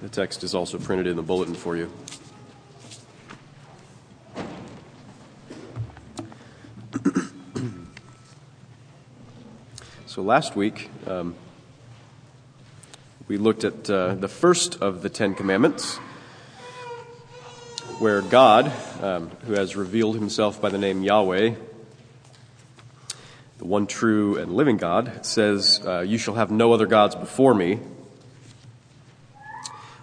The text is also printed in the bulletin for you. So last week, we looked at the first of the Ten Commandments, where God, who has revealed himself by the name Yahweh, the one true and living God, says, you shall have no other gods before me.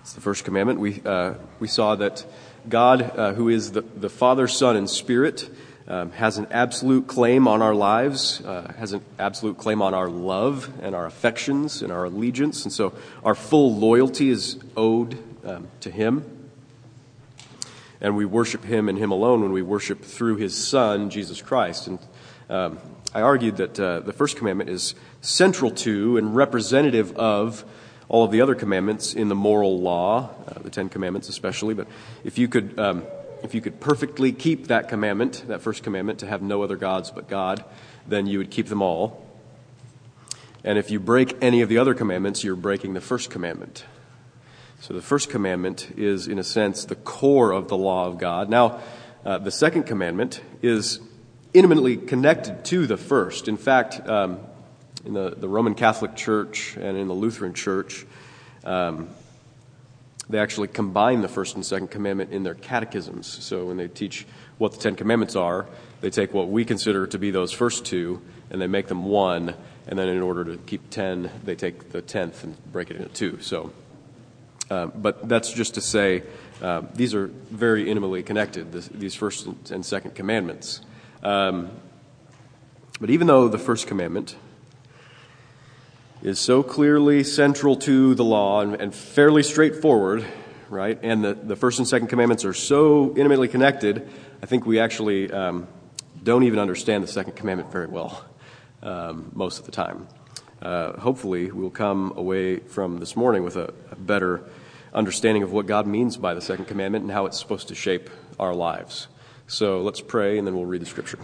It's the first commandment. We saw that God, who is the Father, Son, and Spirit, has an absolute claim on our lives, has an absolute claim on our love and our affections and our allegiance. And so our full loyalty is owed to him. And we worship him and him alone when we worship through his Son, Jesus Christ. And I argued that the first commandment is central to and representative of all of the other commandments in the moral law, the Ten Commandments especially. But if you could perfectly keep that commandment, that first commandment, to have no other gods but God, then you would keep them all. And if you break any of the other commandments, you're breaking the first commandment. So the first commandment is, in a sense, the core of the law of God. Now, the second commandment is intimately connected to the first. In fact, in the Roman Catholic Church and in the Lutheran Church, they actually combine the first and second commandment in their catechisms. So when they teach what the Ten Commandments are, they take what we consider to be those first two, and they make them one. And then in order to keep 10, they take the 10th and break it into two. So, but that's just to say these are very intimately connected, these first and second commandments. But even though the first commandment is so clearly central to the law and fairly straightforward, right? And the first and second commandments are so intimately connected, I think we actually don't even understand the second commandment very well most of the time. Hopefully, we'll come away from this morning with a better understanding of what God means by the second commandment and how it's supposed to shape our lives. So let's pray, and then we'll read the scripture.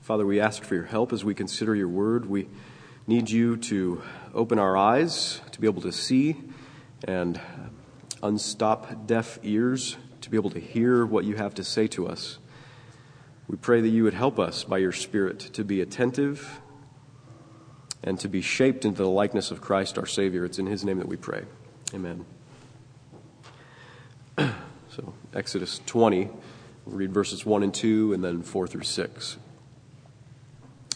Father, we ask for your help as we consider your word. We need you to open our eyes to be able to see and unstop deaf ears to be able to hear what you have to say to us. We pray that you would help us by your Spirit to be attentive and to be shaped into the likeness of Christ our Savior. It's in his name that we pray. Amen. So, Exodus 20, we'll read verses 1 and 2 and then 4 through 6.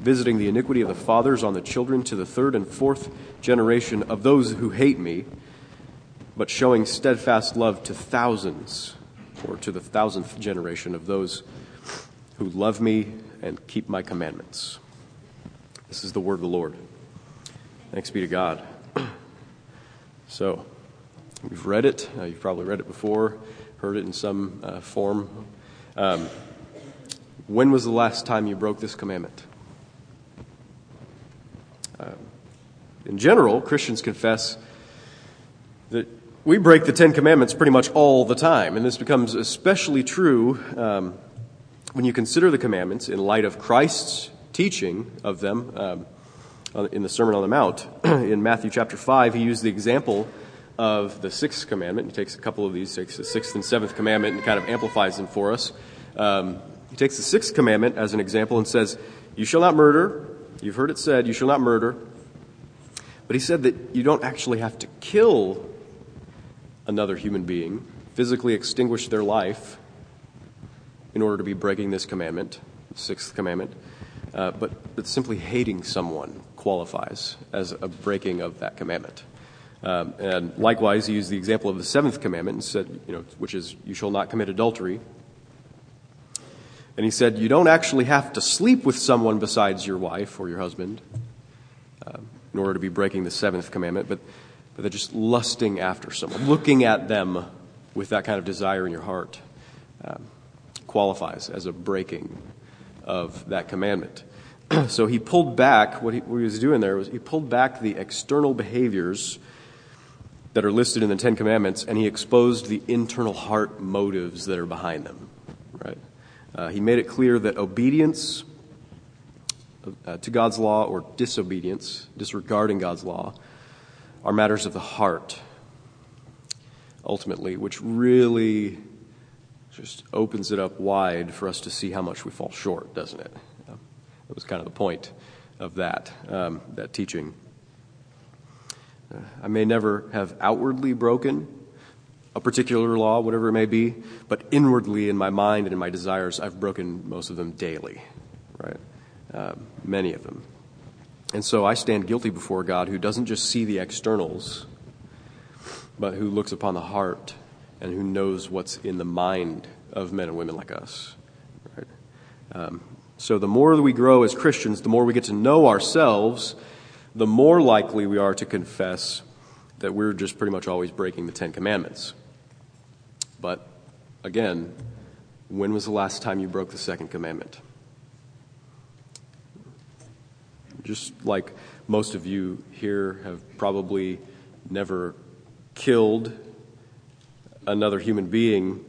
visiting the iniquity of the fathers on the children to the third and fourth generation of those who hate me, but showing steadfast love to thousands, or to the thousandth generation of those who love me and keep my commandments. This is the word of the Lord. Thanks be to God. So, we've read it. You've probably read it before, heard it in some form. When was the last time you broke this commandment? In general, Christians confess that we break the Ten Commandments pretty much all the time, and this becomes especially true when you consider the commandments in light of Christ's teaching of them in the Sermon on the Mount. In Matthew chapter 5, he used the example of the sixth commandment. He takes a couple of these, takes the sixth and seventh commandment, and kind of amplifies them for us. He takes the sixth commandment as an example and says, you shall not murder. You've heard it said, you shall not murder. But he said that you don't actually have to kill another human being, physically extinguish their life in order to be breaking this commandment, the sixth commandment. But simply hating someone qualifies as a breaking of that commandment. And likewise, he used the example of the seventh commandment and said, which is, you shall not commit adultery. And he said, you don't actually have to sleep with someone besides your wife or your husband in order to be breaking the seventh commandment. But but they're just lusting after someone. Looking at them with that kind of desire in your heart qualifies as a breaking of that commandment. So he pulled back, what he was doing there was he pulled back the external behaviors that are listed in the Ten Commandments, and he exposed the internal heart motives that are behind them, right? He made it clear that obedience to God's law or disobedience, disregarding God's law, are matters of the heart, ultimately, which really just opens it up wide for us to see how much we fall short, doesn't it? That was kind of the point of that teaching. I may never have outwardly broken a particular law, whatever it may be, but inwardly in my mind and in my desires, I've broken most of them daily, right? Many of them. And so I stand guilty before God, who doesn't just see the externals, but who looks upon the heart and who knows what's in the mind of men and women like us, right? So the more we grow as Christians, the more we get to know ourselves, the more likely we are to confess that we're just pretty much always breaking the Ten Commandments. But again, when was the last time you broke the second commandment? Just like most of you here have probably never killed another human being,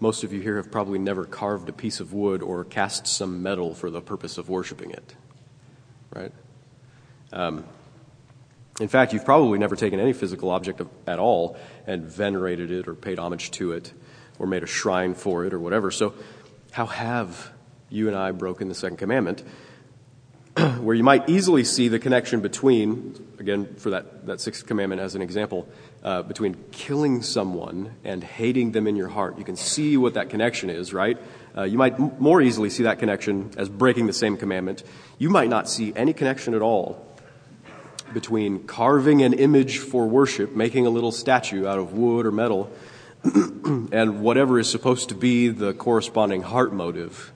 most of you here have probably never carved a piece of wood or cast some metal for the purpose of worshiping it, right? In fact, you've probably never taken any physical object at all and venerated it or paid homage to it or made a shrine for it or whatever. So how have you and I broken the second commandment, where you might easily see the connection between, again, for that sixth commandment as an example, between killing someone and hating them in your heart? You can see what that connection is, right? You might more easily see that connection as breaking the same commandment. You might not see any connection at all between carving an image for worship, making a little statue out of wood or metal, and whatever is supposed to be the corresponding heart motive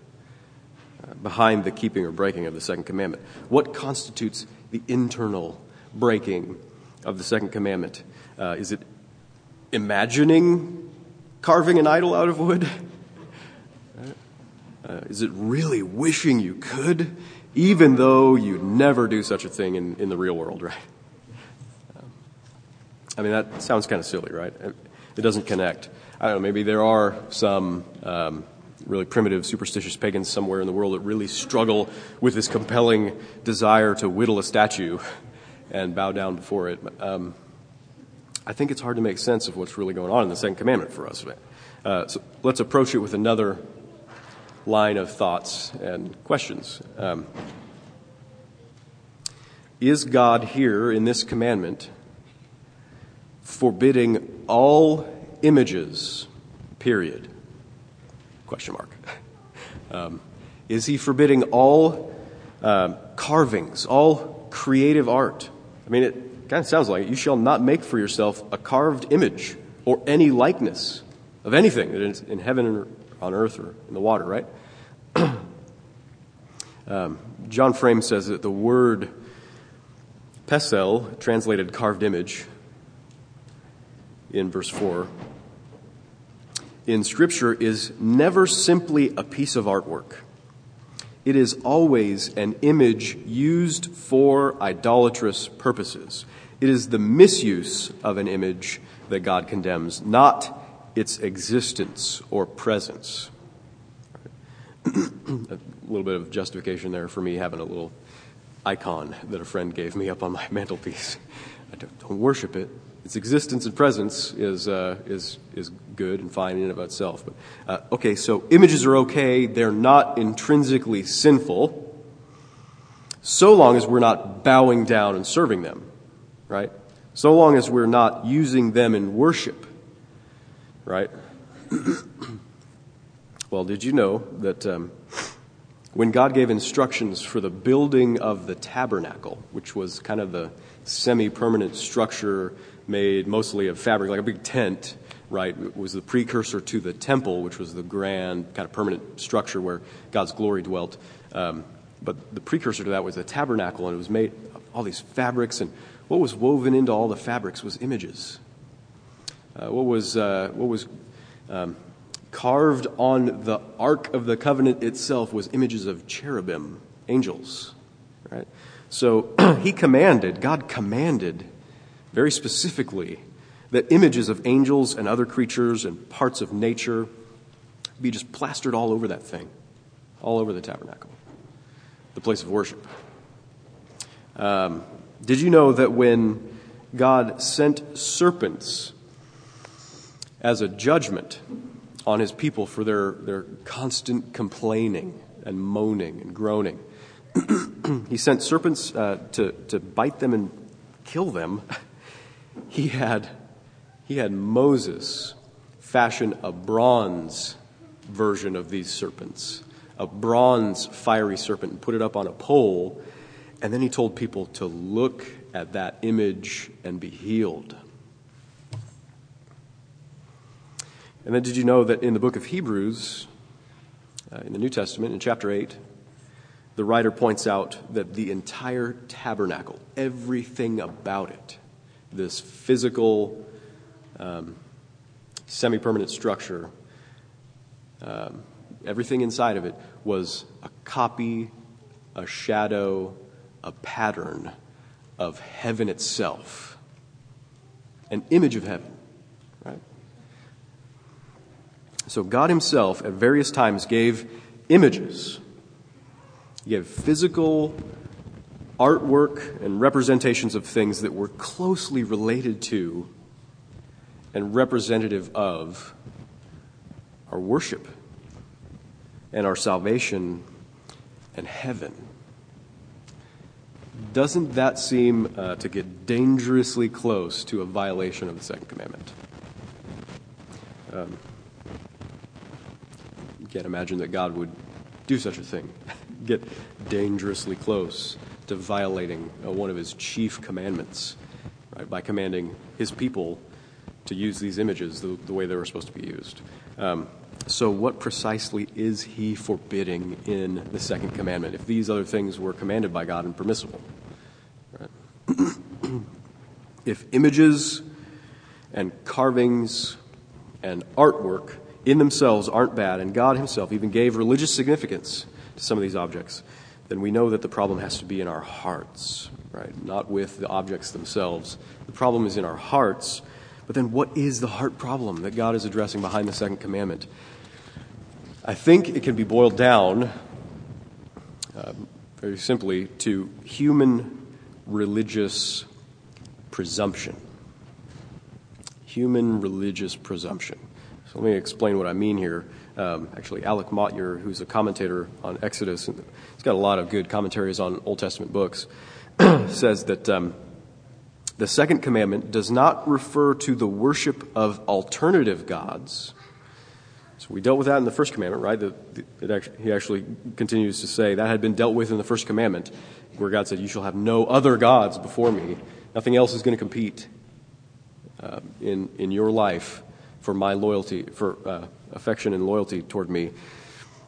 behind the keeping or breaking of the second commandment. What constitutes the internal breaking of the second commandment? Is it imagining carving an idol out of wood? Is it really wishing you could, even though you never do such a thing in the real world, right? I mean, that sounds kind of silly, right? It doesn't connect. I don't know, maybe there are some really primitive, superstitious pagans somewhere in the world that really struggle with this compelling desire to whittle a statue and bow down before it. I think it's hard to make sense of what's really going on in the second commandment for us. So let's approach it with another line of thoughts and questions. Is God here in this commandment forbidding all images, period? Question mark. Is he forbidding all carvings, all creative art? I mean, it kind of sounds like it. You shall not make for yourself a carved image or any likeness of anything that is in heaven or on earth or in the water, right? John Frame says that the word pesel, translated carved image, in verse 4, in Scripture is never simply a piece of artwork. It is always an image used for idolatrous purposes. It is the misuse of an image that God condemns, not its existence or presence. A little bit of justification there for me having a little icon that a friend gave me up on my mantelpiece. I don't worship it. Its existence and presence is good and fine in and of itself. But okay, so images are okay. They're not intrinsically sinful so long as we're not bowing down and serving them, right? So long as we're not using them in worship, right? Well, did you know that when God gave instructions for the building of the tabernacle, which was kind of the semi-permanent structure made mostly of fabric, like a big tent, right? It was the precursor to the temple, which was the grand kind of permanent structure where God's glory dwelt. But the precursor to that was the tabernacle, and it was made all these fabrics, and what was woven into all the fabrics was images. What was carved on the Ark of the Covenant itself was images of cherubim, angels, right? So God commanded very specifically that images of angels and other creatures and parts of nature be just plastered all over that thing, all over the tabernacle, the place of worship. Did you know that when God sent serpents as a judgment on his people for their constant complaining and moaning and groaning, he sent serpents to bite them and kill them. He had Moses fashion a bronze version of these serpents, a bronze fiery serpent, and put it up on a pole. And then he told people to look at that image and be healed. And then did you know that in the book of Hebrews, in the New Testament, in chapter 8, the writer points out that the entire tabernacle, everything about it, this physical, semi-permanent structure, everything inside of it was a copy, a shadow, a pattern of heaven itself, an image of heaven, right? So God himself at various times gave images. He gave physical artwork and representations of things that were closely related to and representative of our worship and our salvation and heaven. Doesn't that seem to get dangerously close to a violation of the second commandment? You can't imagine that God would do such a thing, get dangerously close to violating one of his chief commandments, right, by commanding his people to use these images the way they were supposed to be used. So what precisely is he forbidding in the second commandment if these other things were commanded by God and permissible? Right. If images and carvings and artwork in themselves aren't bad, and God himself even gave religious significance to some of these objects, then we know that the problem has to be in our hearts, right? Not with the objects themselves. The problem is in our hearts. But then what is the heart problem that God is addressing behind the second commandment? I think it can be boiled down very simply to human religious presumption. Human religious presumption. So let me explain what I mean here. Actually, Alec Motyer, who's a commentator on Exodus, and he's got a lot of good commentaries on Old Testament books, says that the second commandment does not refer to the worship of alternative gods. So we dealt with that in the first commandment, right? He actually continues to say that had been dealt with in the first commandment, where God said, you shall have no other gods before me. Nothing else is going to compete in your life for my loyalty, for affection and loyalty toward me.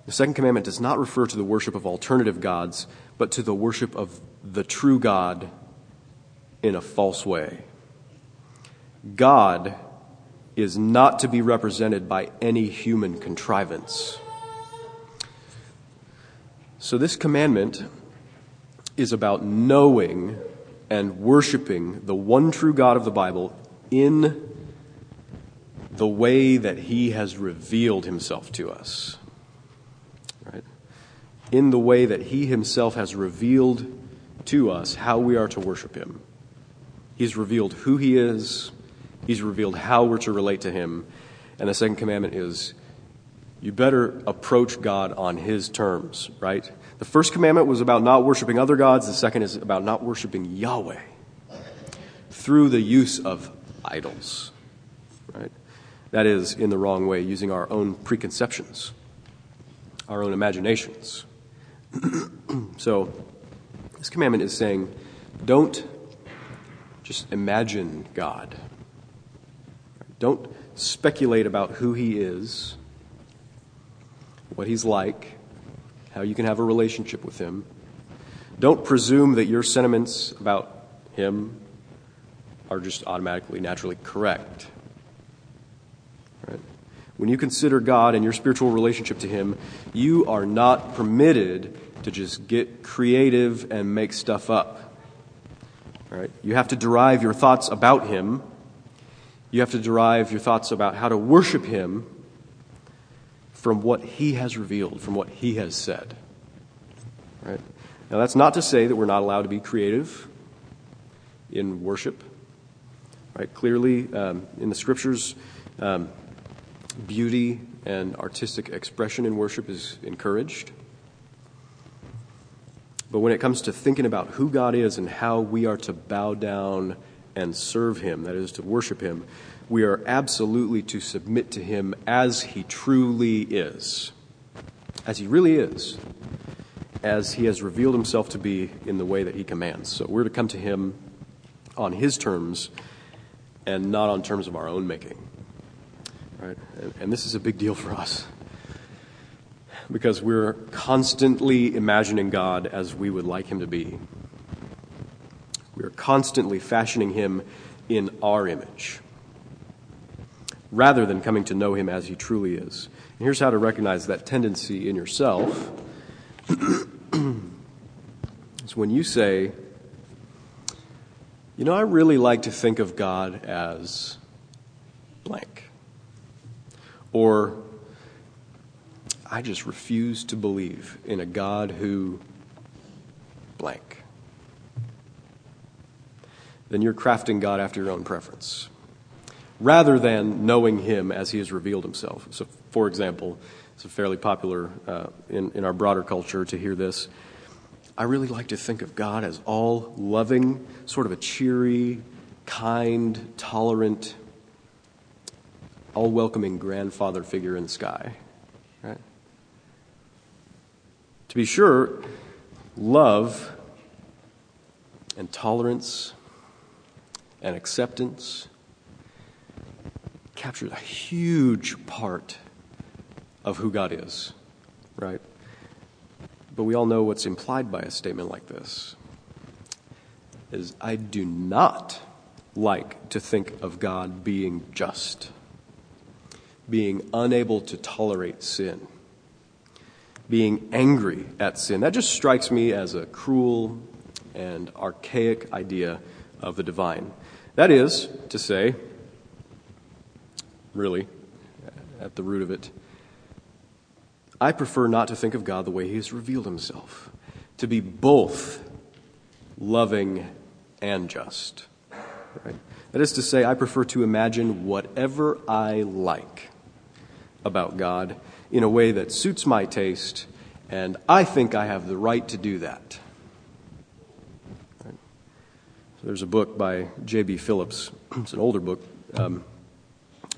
The second commandment does not refer to the worship of alternative gods, but to the worship of the true God in a false way. God is not to be represented by any human contrivance. So this commandment is about knowing and worshiping the one true God of the Bible in the way that he has revealed himself to us, right? In the way that he himself has revealed to us how we are to worship him. He's revealed who he is. He's revealed how we're to relate to him. And the second commandment is, you better approach God on his terms, right? The first commandment was about not worshiping other gods. The second is about not worshiping Yahweh through the use of idols, right? That is, in the wrong way, using our own preconceptions, our own imaginations. So this commandment is saying, don't just imagine God. Don't speculate about who he is, what he's like, how you can have a relationship with him. Don't presume that your sentiments about him are just automatically, naturally correct. Right? When you consider God and your spiritual relationship to him, you are not permitted to just get creative and make stuff up. Right? You have to derive your thoughts about him. You have to derive your thoughts about how to worship him from what he has revealed, from what he has said. Right? Now, that's not to say that we're not allowed to be creative in worship. Right? Clearly, in the Scriptures, beauty and artistic expression in worship is encouraged. But when it comes to thinking about who God is and how we are to bow down and serve him, that is, to worship him, we are absolutely to submit to him as he truly is, as he really is, as he has revealed himself to be in the way that he commands. So we're to come to him on his terms and not on terms of our own making. Right? And this is a big deal for us because we're constantly imagining God as we would like him to be. We are constantly fashioning him in our image rather than coming to know him as he truly is. And here's how to recognize that tendency in yourself. It's when you say, you know, I really like to think of God as blank. Or I just refuse to believe in a God who blank. Then you're crafting God after your own preference, rather than knowing him as he has revealed himself. So, for example, it's fairly popular in our broader culture to hear this. I really like to think of God as all loving, sort of a cheery, kind, tolerant, all welcoming grandfather figure in the sky. Right? To be sure, love and tolerance and acceptance captures a huge part of who God is, right? But we all know what's implied by a statement like this is, I do not like to think of God being just, being unable to tolerate sin, being angry at sin. That just strikes me as a cruel and archaic idea of the divine. That is to say, really, at the root of it, I prefer not to think of God the way he has revealed himself, to be both loving and just. Right? That is to say, I prefer to imagine whatever I like about God in a way that suits my taste, and I think I have the right to do that. Right? So there's a book by J.B. Phillips. It's an older book,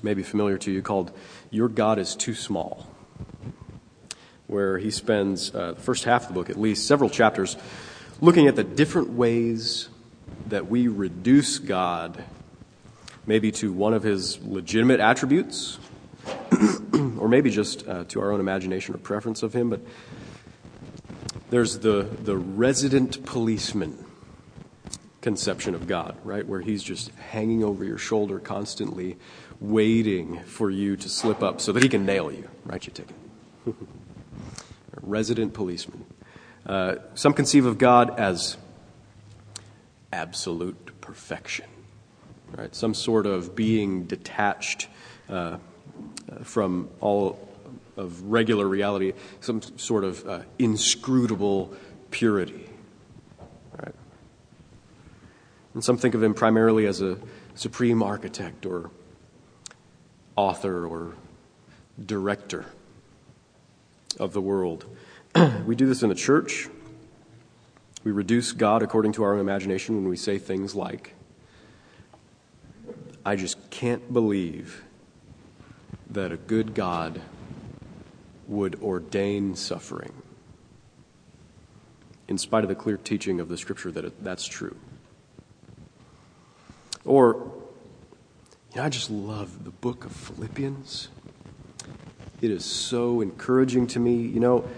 may be familiar to you, called Your God is Too Small, where he spends the first half of the book, at least, several chapters, looking at the different ways that we reduce God maybe to one of his legitimate attributes, or maybe just to our own imagination or preference of him. But there's the resident policeman conception of God, right, where he's just hanging over your shoulder constantly, waiting for you to slip up so that he can nail you, right? You take it. Resident policeman. Some conceive of God as absolute perfection, right? Some sort of being detached from all of regular reality, some sort of inscrutable purity, right? And some think of him primarily as a supreme architect or author or director of the world. We do this in the church. We reduce God according to our own imagination when we say things like, I just can't believe that a good God would ordain suffering, in spite of the clear teaching of the Scripture that that's true. Or, you know, I just love the book of Philippians. It is so encouraging to me. You know,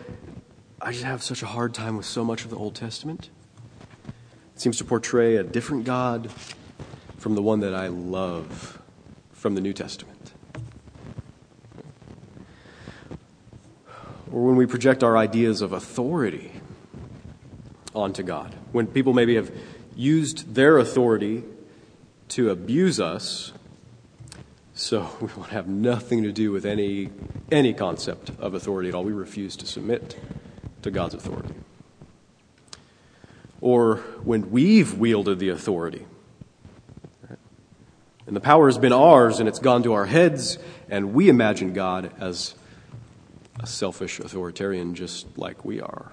I just have such a hard time with so much of the Old Testament. It seems to portray a different God from the one that I love from the New Testament. Or when we project our ideas of authority onto God, when people maybe have used their authority to abuse us, so we want to have nothing to do with any concept of authority at all. We refuse to submit to God's authority. Or when we've wielded the authority, right? And the power has been ours and it's gone to our heads, and we imagine God as a selfish authoritarian just like we are.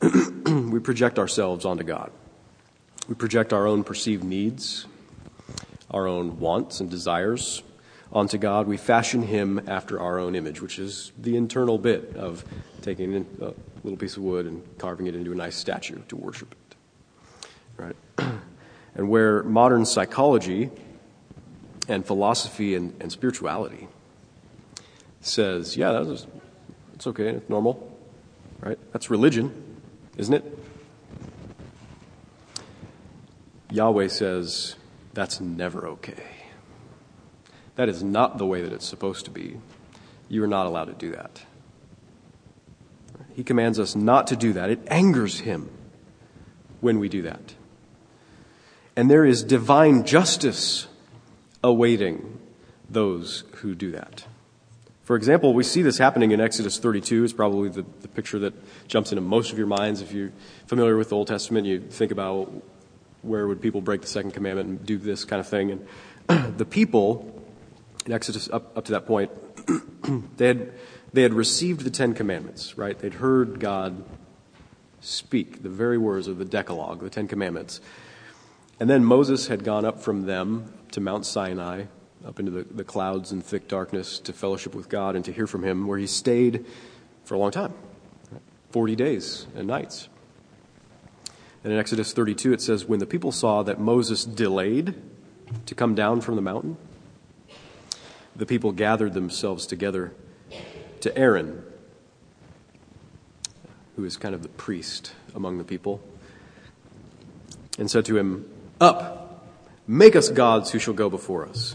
Right? We project ourselves onto God. We project our own perceived needs, our own wants and desires onto God. We fashion him after our own image, which is the internal bit of taking a little piece of wood and carving it into a nice statue to worship it. Right? And where modern psychology and philosophy and spirituality says, yeah, it's okay, it's normal, right? That's religion, isn't it? Yahweh says, that's never okay. That is not the way that it's supposed to be. You are not allowed to do that. He commands us not to do that. It angers him when we do that. And there is divine justice awaiting those who do that. For example, we see this happening in Exodus 32. It's probably the picture that jumps into most of your minds. If you're familiar with the Old Testament, you think about where would people break the second commandment and do this kind of thing. And the people in Exodus up to that point, they had received the Ten Commandments, right? They'd heard God speak the very words of the Decalogue, the Ten Commandments. And then Moses had gone up from them to Mount Sinai, up into the clouds and thick darkness to fellowship with God and to hear from him, where he stayed for a long time, 40 days and nights. And in Exodus 32, it says, when the people saw that Moses delayed to come down from the mountain, the people gathered themselves together to Aaron, who is kind of the priest among the people, and said to him, up, make us gods who shall go before us.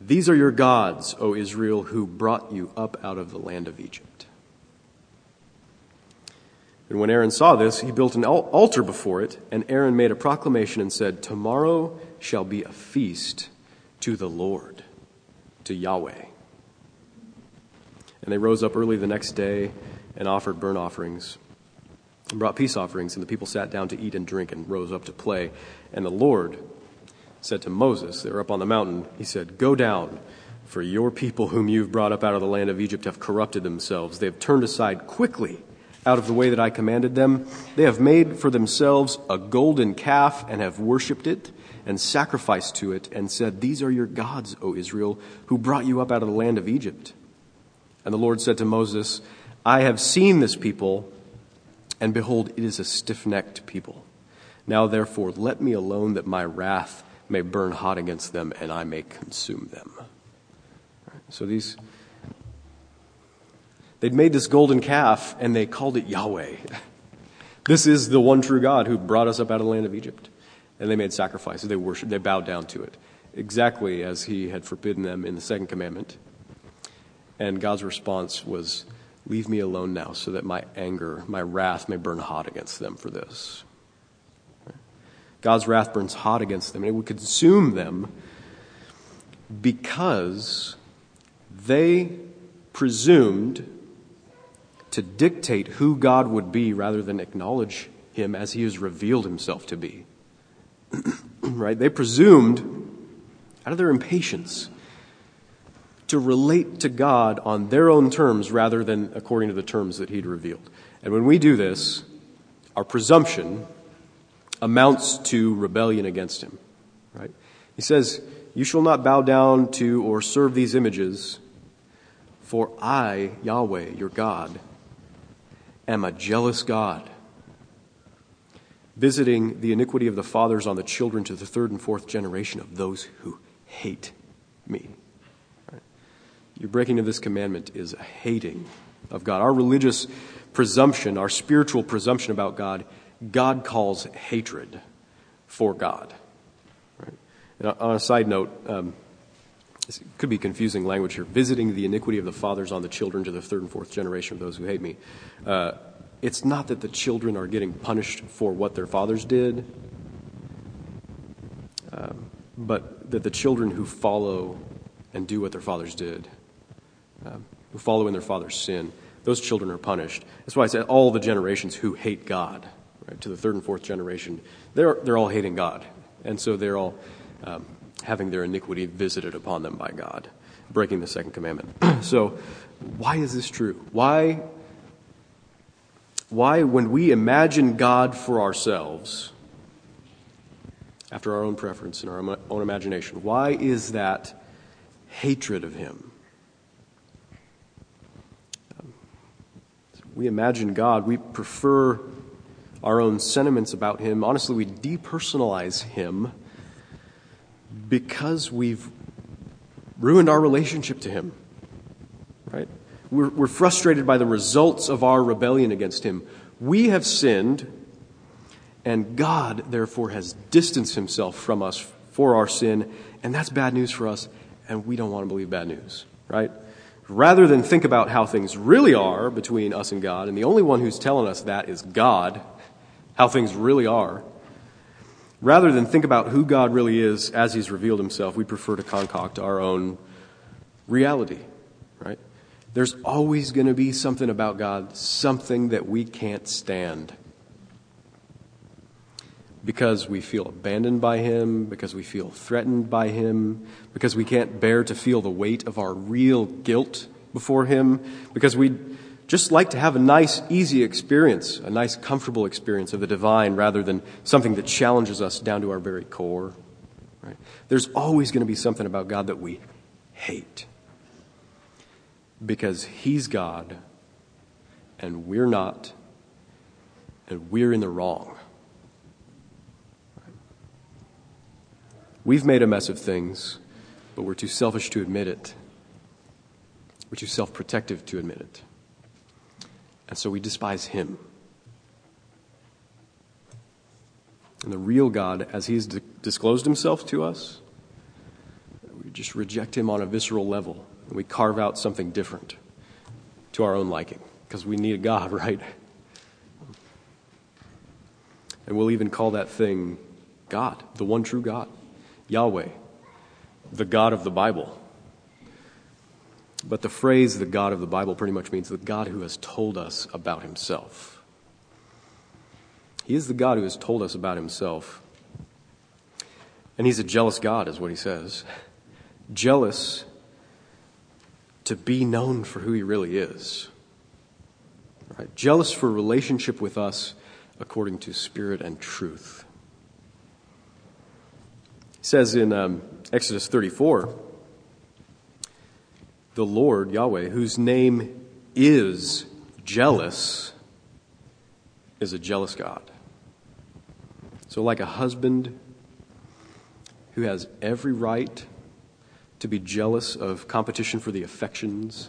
these are your gods, O Israel, who brought you up out of the land of Egypt. And when Aaron saw this, he built an altar before it, and Aaron made a proclamation and said, tomorrow shall be a feast to the Lord, to Yahweh. And they rose up early the next day and offered burnt offerings and brought peace offerings, and the people sat down to eat and drink and rose up to play. And the Lord said to Moses, they were up on the mountain, he said, go down, for your people whom you've brought up out of the land of Egypt have corrupted themselves. They have turned aside quickly out of the way that I commanded them. They have made for themselves a golden calf and have worshipped it and sacrificed to it and said, these are your gods, O Israel, who brought you up out of the land of Egypt. And the Lord said to Moses, I have seen this people, and behold, it is a stiff-necked people. Now therefore, let me alone that my wrath may burn hot against them and I may consume them. Right, so these... they'd made this golden calf, and they called it Yahweh. This is the one true God who brought us up out of the land of Egypt. And they made sacrifices. They worshiped. They bowed down to it, exactly as he had forbidden them in the second commandment. And God's response was, leave me alone now so that my anger, my wrath may burn hot against them for this. God's wrath burns hot against them, and it would consume them because they presumed to dictate who God would be rather than acknowledge him as he has revealed himself to be. Right? They presumed, out of their impatience, to relate to God on their own terms rather than according to the terms that he'd revealed. And when we do this, our presumption amounts to rebellion against him. Right? He says, "You shall not bow down to or serve these images, for I, Yahweh, your God, am a jealous God, visiting the iniquity of the fathers on the children to the third and fourth generation of those who hate me." Right? Your breaking of this commandment is a hating of God. Our religious presumption, our spiritual presumption about God, God calls hatred for God. Right? And on a side note, this could be confusing language here, visiting the iniquity of the fathers on the children to the third and fourth generation of those who hate me. It's not that the children are getting punished for what their fathers did, but that the children who follow and do what their fathers did, who follow in their father's sin, those children are punished. That's why I said all the generations who hate God, right, to the third and fourth generation, they're all hating God. And so they're all having their iniquity visited upon them by God, breaking the second commandment. So why is this true? Why, when we imagine God for ourselves, after our own preference and our own imagination, why is that hatred of him? We imagine God, we prefer our own sentiments about him. Honestly, we depersonalize him because we've ruined our relationship to him, right? We're frustrated by the results of our rebellion against him. We have sinned, and God, therefore, has distanced himself from us for our sin, and that's bad news for us, and we don't want to believe bad news, right? Rather than think about how things really are between us and God, and the only one who's telling us that is God, how things really are, rather than think about who God really is as he's revealed himself, we prefer to concoct our own reality, right? There's always going to be something about God, something that we can't stand, because we feel abandoned by him, because we feel threatened by him, because we can't bear to feel the weight of our real guilt before him, because we just like to have a nice, easy experience, a nice, comfortable experience of the divine rather than something that challenges us down to our very core. Right? There's always going to be something about God that we hate, because he's God, and we're not, and we're in the wrong. We've made a mess of things, but we're too selfish to admit it. We're too self-protective to admit it. And so we despise him. And the real God, as he's disclosed himself to us, we just reject him on a visceral level. And we carve out something different to our own liking, because we need a God, right? And we'll even call that thing God, the one true God, Yahweh, the God of the Bible. But the phrase, the God of the Bible, pretty much means the God who has told us about himself. He is the God who has told us about himself. And he's a jealous God, is what he says. Jealous to be known for who he really is. Right? Jealous for relationship with us according to spirit and truth. He says in Exodus 34, the Lord, Yahweh, whose name is a jealous God. So like a husband who has every right to be jealous of competition for the affections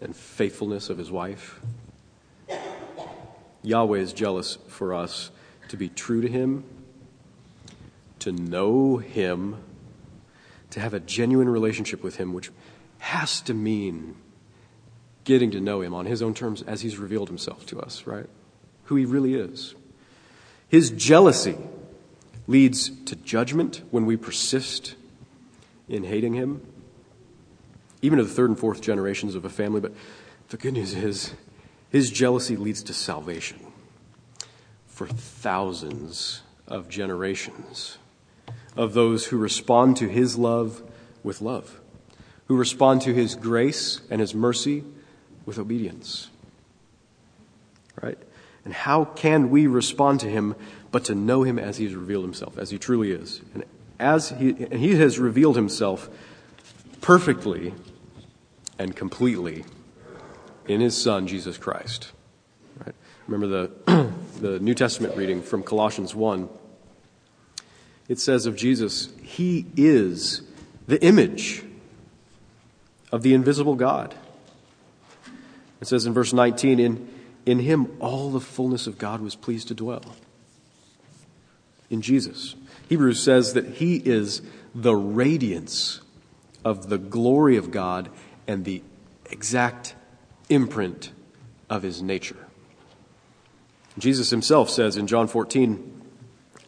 and faithfulness of his wife, Yahweh is jealous for us to be true to him, to know him, to have a genuine relationship with him, which has to mean getting to know him on his own terms as he's revealed himself to us, right? Who he really is. His jealousy leads to judgment when we persist in hating him, even to the third and fourth generations of a family. But the good news is his jealousy leads to salvation for thousands of generations of those who respond to his love with love, who respond to his grace and his mercy with obedience, right? And how can we respond to him but to know him as he's revealed himself, as he truly is, and as he has revealed himself perfectly and completely in his Son, Jesus Christ. Right? Remember the New Testament reading from Colossians 1. It says of Jesus, he is the image of the invisible God. It says in verse 19, in him all the fullness of God was pleased to dwell. In Jesus. Hebrews says that he is the radiance of the glory of God and the exact imprint of his nature. Jesus himself says in John 14,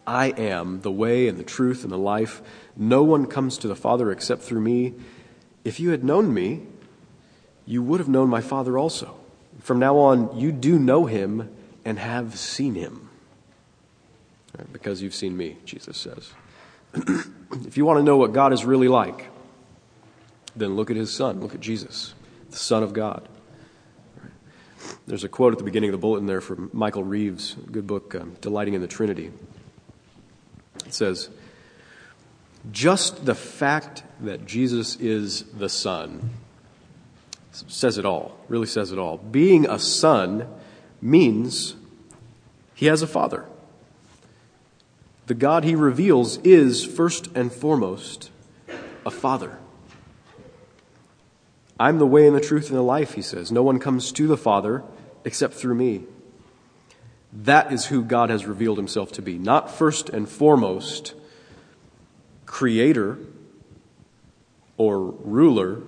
I am the way and the truth and the life. No one comes to the Father except through me. If you had known me, you would have known my Father also. From now on, you do know him and have seen him. Right, because you've seen me, Jesus says. If you want to know what God is really like, then look at his Son. Look at Jesus, the Son of God. Right. There's a quote at the beginning of the bulletin there from Michael Reeves, a good book, Delighting in the Trinity. It says, just the fact that Jesus is the Son says it all, really says it all. Being a son means he has a father. The God he reveals is, first and foremost, a father. I'm the way and the truth and the life, he says. No one comes to the Father except through me. That is who God has revealed himself to be. Not first and foremost creator or ruler,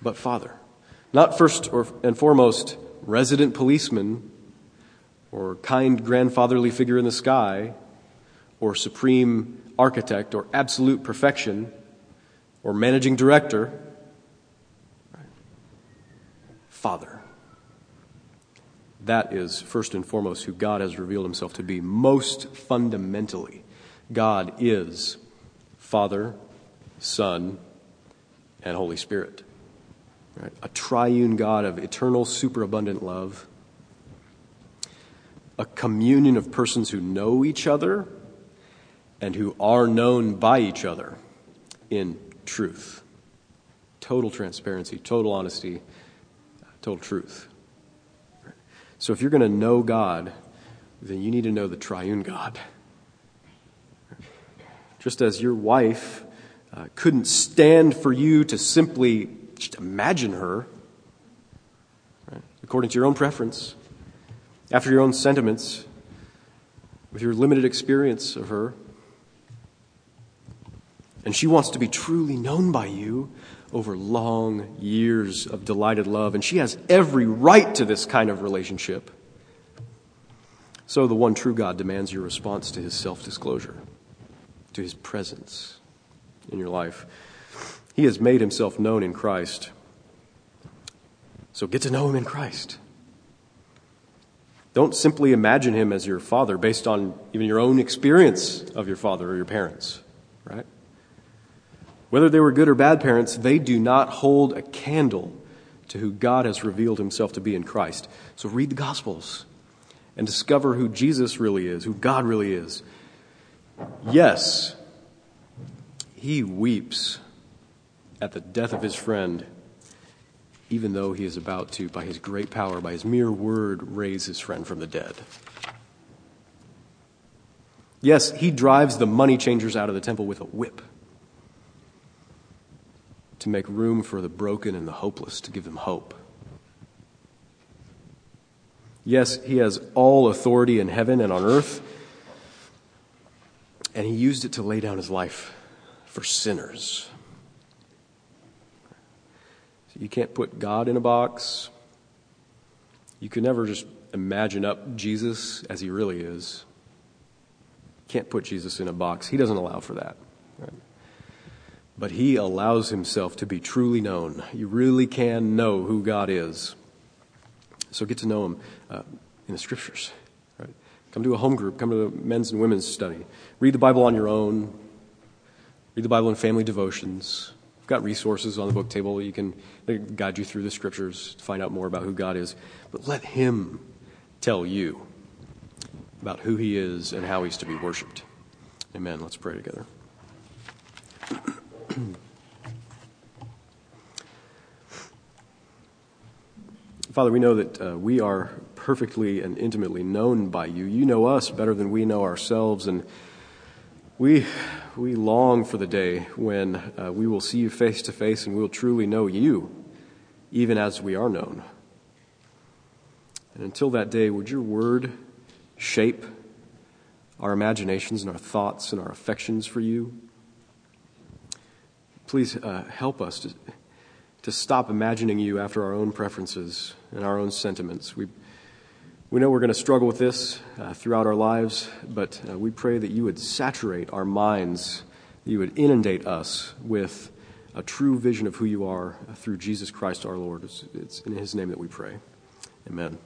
but Father. Not first and foremost resident policeman or kind grandfatherly figure in the sky or supreme architect or absolute perfection or managing director. Father. That is first and foremost who God has revealed himself to be. Most fundamentally, God is Father, Son, and Holy Spirit. Right? A triune God of eternal, superabundant love. A communion of persons who know each other and who are known by each other in truth. Total transparency, total honesty, total truth. Right? So if you're going to know God, then you need to know the triune God. Right? Just as your wife couldn't stand for you to simply just imagine her, right, according to your own preference, after your own sentiments, with your limited experience of her. And she wants to be truly known by you over long years of delighted love, and she has every right to this kind of relationship. So the one true God demands your response to his self-disclosure, to his presence in your life. He has made himself known in Christ. So get to know him in Christ. Don't simply imagine him as your father based on even your own experience of your father or your parents, right? Whether they were good or bad parents, they do not hold a candle to who God has revealed himself to be in Christ. So read the Gospels and discover who Jesus really is, who God really is. Yes, he weeps at the death of his friend, even though he is about to, by his great power, by his mere word, raise his friend from the dead. Yes, he drives the money changers out of the temple with a whip to make room for the broken and the hopeless, to give them hope. Yes, he has all authority in heaven and on earth, and he used it to lay down his life for sinners. You can't put God in a box. You can never just imagine up Jesus as he really is. Can't put Jesus in a box. He doesn't allow for that. Right? But he allows himself to be truly known. You really can know who God is. So get to know him in the Scriptures. Right? Come to a home group. Come to the men's and women's study. Read the Bible on your own. Read the Bible in family devotions. We've got resources on the book table. You can guide you through the Scriptures to find out more about who God is. But let him tell you about who he is and how he's to be worshipped. Amen. Let's pray together. Father, we know that we are perfectly and intimately known by you. You know us better than we know ourselves, and we long for the day when we will see you face to face and we'll truly know you, even as we are known. And until that day, would your word shape our imaginations and our thoughts and our affections for you? Please help us to stop imagining you after our own preferences and our own sentiments. We know we're going to struggle with this throughout our lives, but we pray that you would saturate our minds, that you would inundate us with a true vision of who you are through Jesus Christ our Lord. It's in his name that we pray. Amen.